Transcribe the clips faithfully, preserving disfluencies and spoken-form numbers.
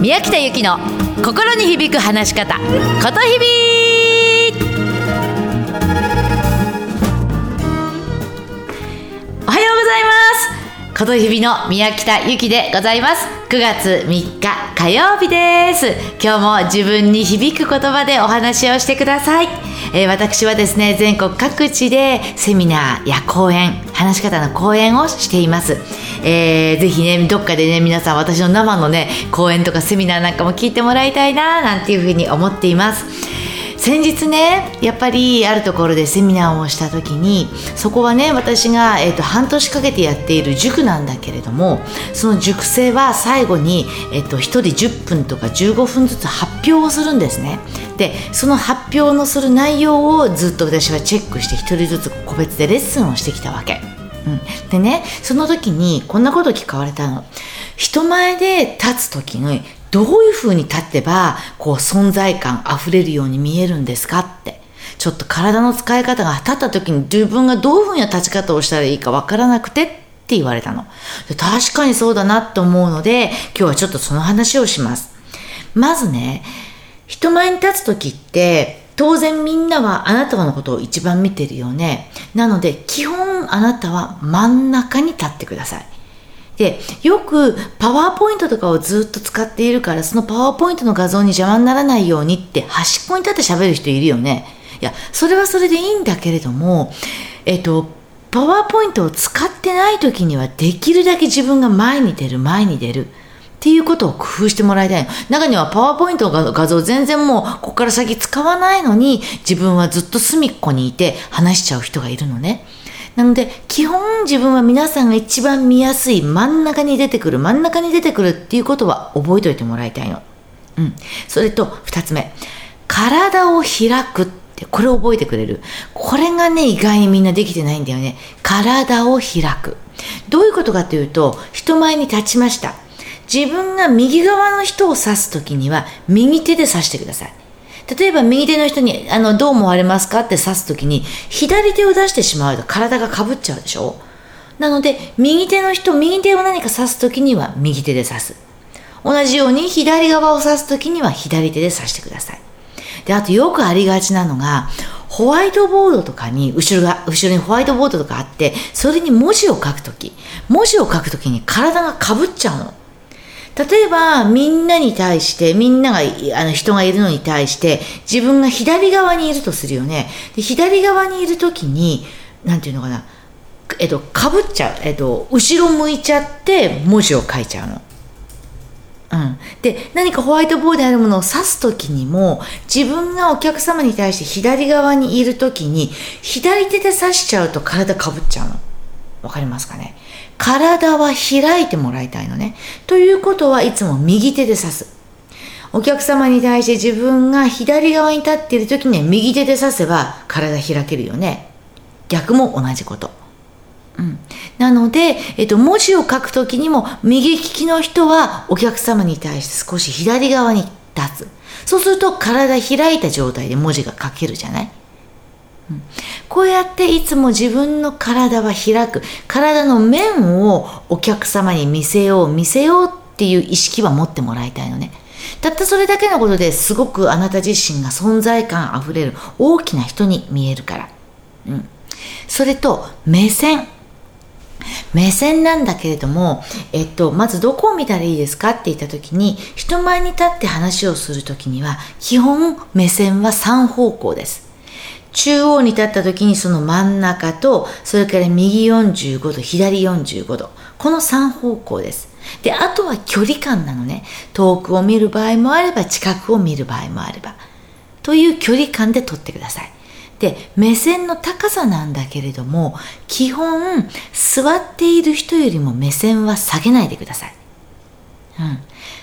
宮北由紀の心に響く話し方、ことひび。おはようございます。ことひびの宮北由紀でございます。くがつみっか火曜日です。今日も自分に響く言葉でお話をしてください。えー、私はですね、全国各地でセミナーや講演、話し方の講演をしています。えー、ぜひね、どっかでね、皆さん私の生のね、講演とかセミナーなんかも聞いてもらいたいな、なんていうふうに思っています。先日ね、やっぱりあるところでセミナーをした時に、そこはね、私が、えーと、半年かけてやっている塾なんだけれども、その塾生は最後に、えーと、ひとりじゅっぷんとかじゅうごふんずつ発表をするんですね。で、その発表のする内容をずっと私はチェックして、一人ずつ個別でレッスンをしてきたわけ。うん、でね、その時にこんなことを聞かれたの。人前で立つ時にどういう風に立ってばこう存在感あふれるように見えるんですかって、ちょっと体の使い方が立った時に自分がどういう風な立ち方をしたらいいかわからなくてって言われたの。で、確かにそうだなと思うので、今日はちょっとその話をします。まずね、人前に立つ時って当然みんなはあなたのことを一番見てるよね。なので基本あなたは真ん中に立ってください。で、よくパワーポイントとかをずっと使っているから、そのパワーポイントの画像に邪魔にならないようにって端っこに立って喋る人いるよね。いや、それはそれでいいんだけれども、えっとパワーポイントを使ってない時にはできるだけ自分が前に出る前に出るっていうことを工夫してもらいたいの。中にはパワーポイントの画像全然もうここから先使わないのに、自分はずっと隅っこにいて話しちゃう人がいるのね。なので基本自分は皆さんが一番見やすい真ん中に出てくる真ん中に出てくるっていうことは覚えておいてもらいたいの。うん。それと二つ目、体を開くって、これを覚えてくれる。これがね、意外にみんなできてないんだよね。体を開く。どういうことかというと、人前に立ちました。自分が右側の人を指すときには右手で指してください。例えば右手の人にあのどう思われますかって指すときに左手を出してしまうと体がかぶっちゃうでしょ。なので右手の人、右手を何か指すときには右手で指す。同じように左側を指すときには左手で指してください。で、あとよくありがちなのが、ホワイトボードとかに後ろが後ろにホワイトボードとかあって、それに文字を書くとき文字を書くときに体がかぶっちゃうの。例えばみんなに対してみんながあの人がいるのに対して自分が左側にいるとするよね。で、左側にいるときになんていうのかな、えっとかぶっちゃう、えっと後ろ向いちゃって文字を書いちゃうの。うん。で、何かホワイトボードにあるものを指すときにも、自分がお客様に対して左側にいるときに左手で指しちゃうと体かぶっちゃうの。わかりますかね。体は開いてもらいたいのね。ということはいつも右手で指す。お客様に対して自分が左側に立っている時には右手で指せば体開けるよね。逆も同じこと。うん。なので、えっと、文字を書く時にも右利きの人はお客様に対して少し左側に立つ。そうすると体開いた状態で文字が書けるじゃない。こうやっていつも自分の体は開く、体の面をお客様に見せよう見せようっていう意識は持ってもらいたいのね。たったそれだけのことですごくあなた自身が存在感あふれる大きな人に見えるから、うん、それと目線目線なんだけれども、えっと、まずどこを見たらいいですかって言った時に、人前に立って話をする時には基本目線はさん方向です。中央に立った時にその真ん中と、それから右よんじゅうごど、左よんじゅうごど、このさん方向です。で、あとは距離感なのね。遠くを見る場合もあれば近くを見る場合もあればという距離感で撮ってください。で、目線の高さなんだけれども、基本座っている人よりも目線は下げないでください。うん、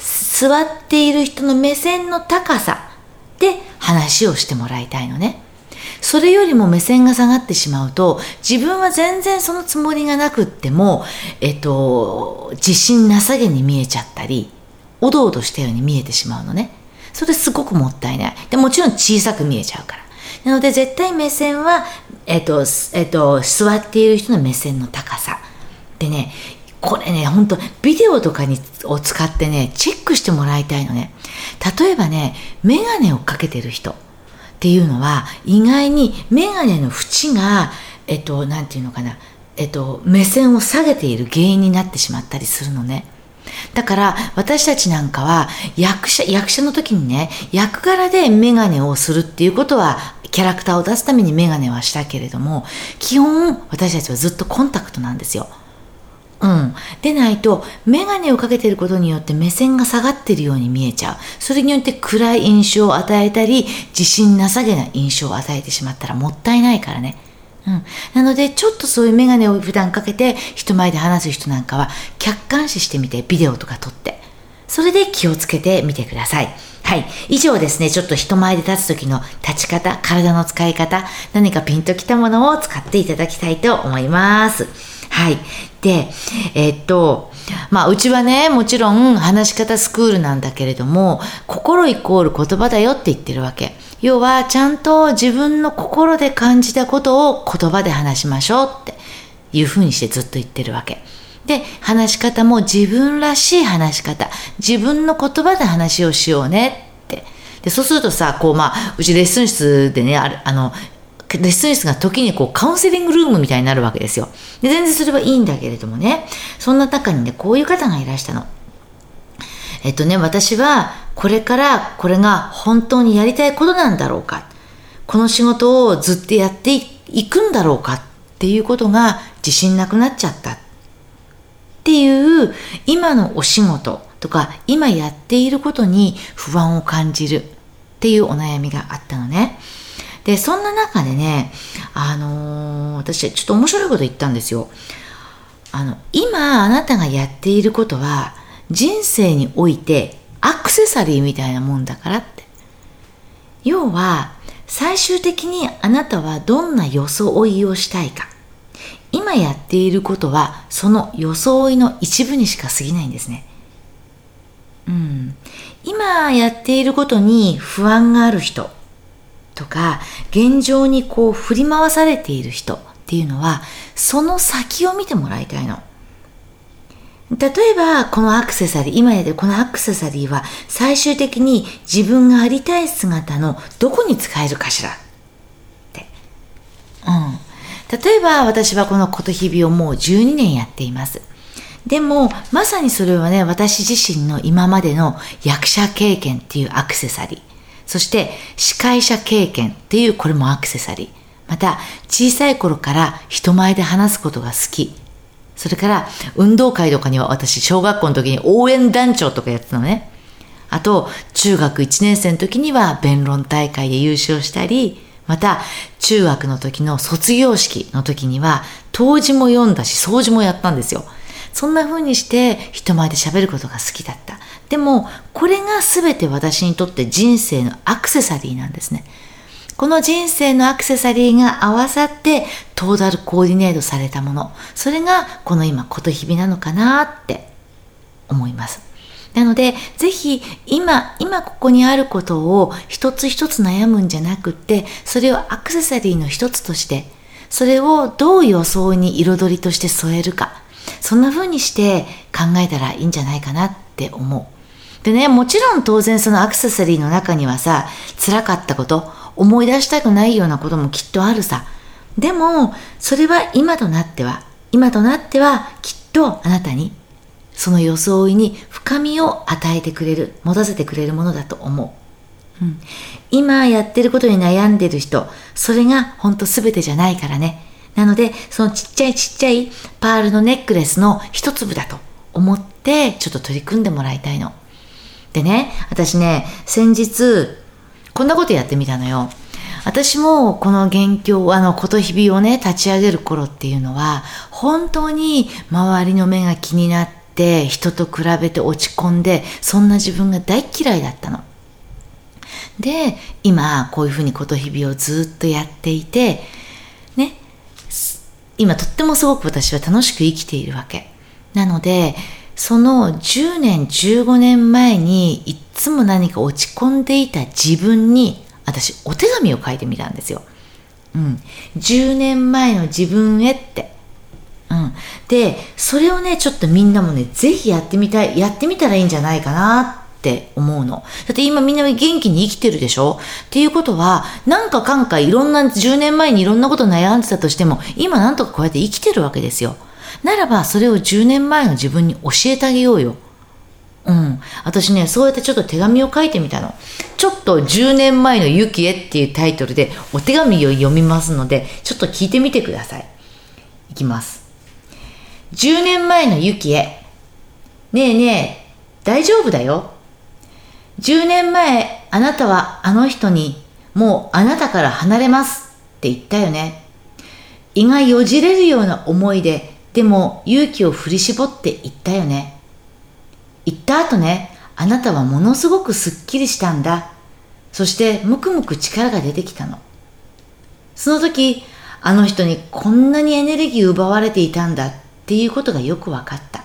座っている人の目線の高さで話をしてもらいたいのね。それよりも目線が下がってしまうと、自分は全然そのつもりがなくっても、えっと、自信なさげに見えちゃったり、おどおどしたように見えてしまうのね。それすごくもったいない。で、もちろん小さく見えちゃうから。なので絶対目線は、えっと、えっと、座っている人の目線の高さ。でね、これね、本当ビデオとかにを使ってね、チェックしてもらいたいのね。例えばね、メガネをかけてる人っていうのは、意外にメガネの縁が、えっと、なんていうのかな、えっと、目線を下げている原因になってしまったりするのね。だから私たちなんかは役者、役者の時にね、役柄でメガネをするっていうことは、キャラクターを出すためにメガネはしたけれども、基本私たちはずっとコンタクトなんですよ。うん。でないと、メガネをかけていることによって目線が下がっているように見えちゃう。それによって暗い印象を与えたり、自信なさげな印象を与えてしまったらもったいないからね。うん、なのでちょっとそういうメガネを普段かけて人前で話す人なんかは客観視してみて、ビデオとか撮って、それで気をつけてみてください。はい、以上ですね。ちょっと人前で立つ時の立ち方、体の使い方、何かピンときたものを使っていただきたいと思います。はい。で、えー、っとまあうちはね、もちろん話し方スクールなんだけれども、心イコール言葉だよって言ってるわけ。要はちゃんと自分の心で感じたことを言葉で話しましょうっていうふうにしてずっと言ってるわけで、話し方も自分らしい話し方、自分の言葉で話をしようねって。で、そうするとさ、こう、まあうちレッスン室でね、ああのレッスン室が時にこうカウンセリングルームみたいになるわけですよ。で、全然それはいいんだけれどもね、そんな中にね、こういう方がいらしたの。えっとね、私はこれからこれが本当にやりたいことなんだろうか、この仕事をずっとやっていくんだろうかっていうことが自信なくなっちゃったっていう、今のお仕事とか今やっていることに不安を感じるっていうお悩みがあったのね。で、そんな中でね、あのー、私ちょっと面白いこと言ったんですよ。あの、今あなたがやっていることは人生においてアクセサリーみたいなもんだからって。要は最終的にあなたはどんな装いをしたいか、今やっていることはその装いの一部にしか過ぎないんですね。うん、今やっていることに不安がある人とか、現状にこう振り回されている人っていうのは、その先を見てもらいたいの。例えばこのアクセサリー、今やでこのアクセサリーは最終的に自分がありたい姿のどこに使えるかしらって、うん、例えば私はこのことひびをもうじゅうにねんやっています。でもまさにそれはね、私自身の今までの役者経験っていうアクセサリー、そして司会者経験っていう、これもアクセサリー、また小さい頃から人前で話すことが好き、それから運動会とかには私小学校の時に応援団長とかやってたのね。あと中学いちねん生の時には弁論大会で優勝したり、また中学の時の卒業式の時には答辞も読んだし掃除もやったんですよ。そんな風にして人前で喋ることが好きだった。でもこれが全て私にとって人生のアクセサリーなんですね。この人生のアクセサリーが合わさってトータルコーディネートされたもの、それがこの今ことひびなのかなって思います。なのでぜひ今今ここにあることを一つ一つ悩むんじゃなくって、それをアクセサリーの一つとして、それをどう装いに彩りとして添えるか、そんな風にして考えたらいいんじゃないかなって思う。でね、もちろん当然そのアクセサリーの中にはさ、辛かったこと、思い出したくないようなこともきっとあるさ。でもそれは今となっては今となってはきっとあなたにその装いに深みを与えてくれる、持たせてくれるものだと思う、うん、今やってることに悩んでる人、それが本当全てじゃないからね。なのでそのちっちゃいちっちゃいパールのネックレスの一粒だと思ってちょっと取り組んでもらいたいの。でね、私ね、先日こんなことやってみたのよ。私もこの元凶、あのことひびをね、立ち上げる頃っていうのは、本当に周りの目が気になって、人と比べて落ち込んで、そんな自分が大嫌いだったの。で、今こういうふうにことひびをずっとやっていて、ね、今とってもすごく私は楽しく生きているわけ。なので、そのじゅうねん、じゅうごねんまえにいつも何か落ち込んでいた自分に私お手紙を書いてみたんですよ。うん、じゅうねんまえの自分へって、うん、うん、でそれをねちょっとみんなもねぜひやってみたいやってみたらいいんじゃないかなって思うの。だって今みんな元気に生きてるでしょっていうことは、なんかかんかいろんなじゅうねんまえにいろんなこと悩んでたとしても今なんとかこうやって生きてるわけですよ。ならばそれをじゅうねんまえの自分に教えてあげようよ。うん、私ねそうやってちょっと手紙を書いてみたの。ちょっとじゅうねんまえのユキへっていうタイトルでお手紙を読みますので、ちょっと聞いてみてください。いきます。じゅうねんまえのユキへ。ねえねえ大丈夫だよ。じゅうねんまえあなたはあの人にもうあなたから離れますって言ったよね。胃がよじれるような思いで、でも勇気を振り絞って言ったよね。言った後ね、あなたはものすごくすっきりしたんだ。そしてむくむく力が出てきたの。その時、あの人にこんなにエネルギーを奪われていたんだっていうことがよくわかった。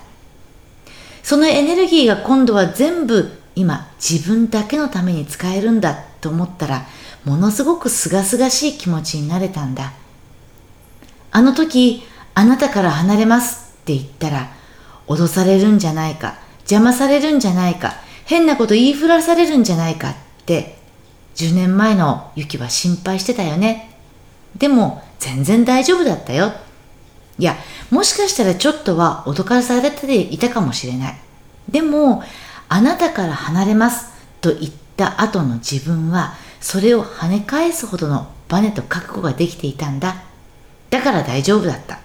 そのエネルギーが今度は全部今自分だけのために使えるんだと思ったら、ものすごくすがすがしい気持ちになれたんだ。あの時、あなたから離れますって言ったら、脅されるんじゃないか、邪魔されるんじゃないか、変なこと言いふらされるんじゃないかってじゅうねんまえのユキは心配してたよね。でも全然大丈夫だったよ。いや、もしかしたらちょっとは脅かされていたかもしれない。でもあなたから離れますと言った後の自分はそれを跳ね返すほどのバネと覚悟ができていたんだ。だから大丈夫だった。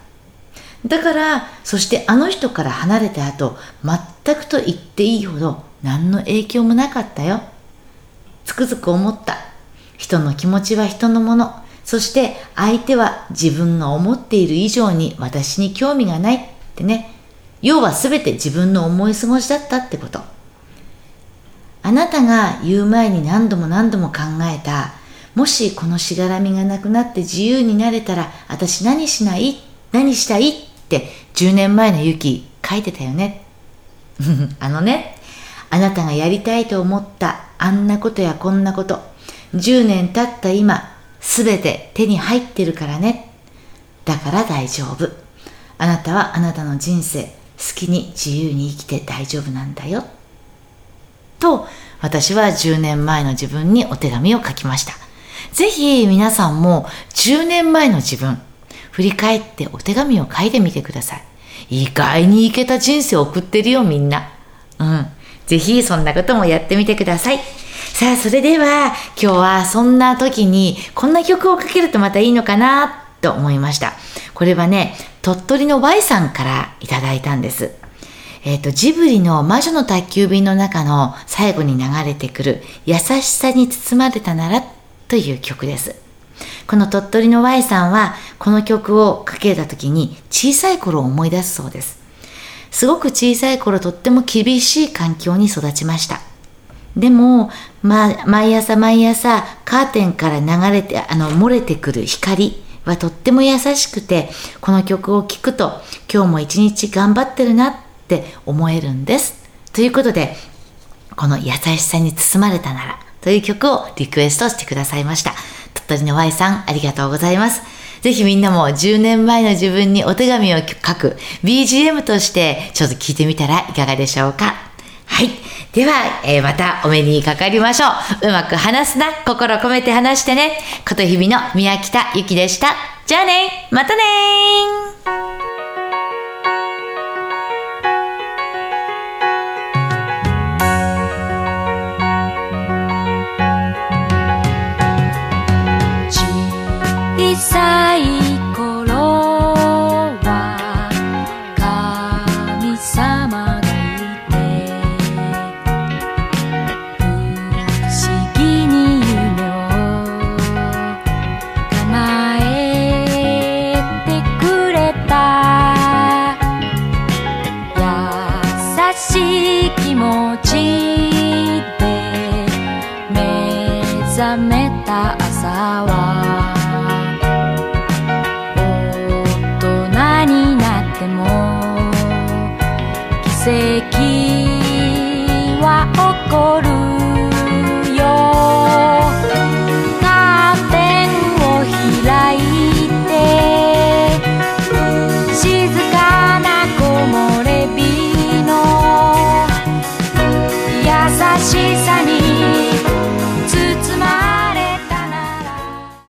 だから、そしてあの人から離れた後、全くと言っていいほど何の影響もなかったよ。つくづく思った。人の気持ちは人のもの。そして相手は自分が思っている以上に私に興味がないってね。要はすべて自分の思い過ごしだったってこと。あなたが言う前に何度も何度も考えた、もしこのしがらみがなくなって自由になれたら私何しない?何したい?ってじゅうねんまえのユキ書いてたよね。あのね、あなたがやりたいと思ったあんなことやこんなこと、じゅうねん経った今、すべて手に入ってるからね。だから大丈夫。あなたはあなたの人生、好きに自由に生きて大丈夫なんだよ。と、私はじゅうねんまえの自分にお手紙を書きました。ぜひ皆さんもじゅうねんまえの自分、振り返ってお手紙を書いてみてください。意外にイケた人生を送ってるよみんな。うん。ぜひそんなこともやってみてください。さあそれでは今日はそんな時にこんな曲をかけるとまたいいのかなと思いました。これはね鳥取の Y さんからいただいたんです。えっとジブリの魔女の宅急便の中の最後に流れてくる優しさに包まれたならという曲です。この鳥取の Y さんはこの曲をかけた時に小さい頃を思い出すそうです。すごく小さい頃とっても厳しい環境に育ちました。でも、ま、毎朝毎朝カーテンから流れてあの漏れてくる光はとっても優しくて、この曲を聴くと今日も一日頑張ってるなって思えるんです。ということでこの優しさに包まれたならという曲をリクエストしてくださいました。鳥取の Y さん、ありがとうございます。ぜひみんなもじゅうねんまえの自分にお手紙を書く ビージーエム としてちょっと聞いてみたらいかがでしょうか。はい。では、えー、またお目にかかりましょう。うまく話すな、心込めて話してね。ことひびの宮北ゆきでした。じゃあね、またねー。小さい頃は神様がいて、不思議に夢を叶えてくれた、優しい気持ちで目覚めた朝は奇跡は起こる。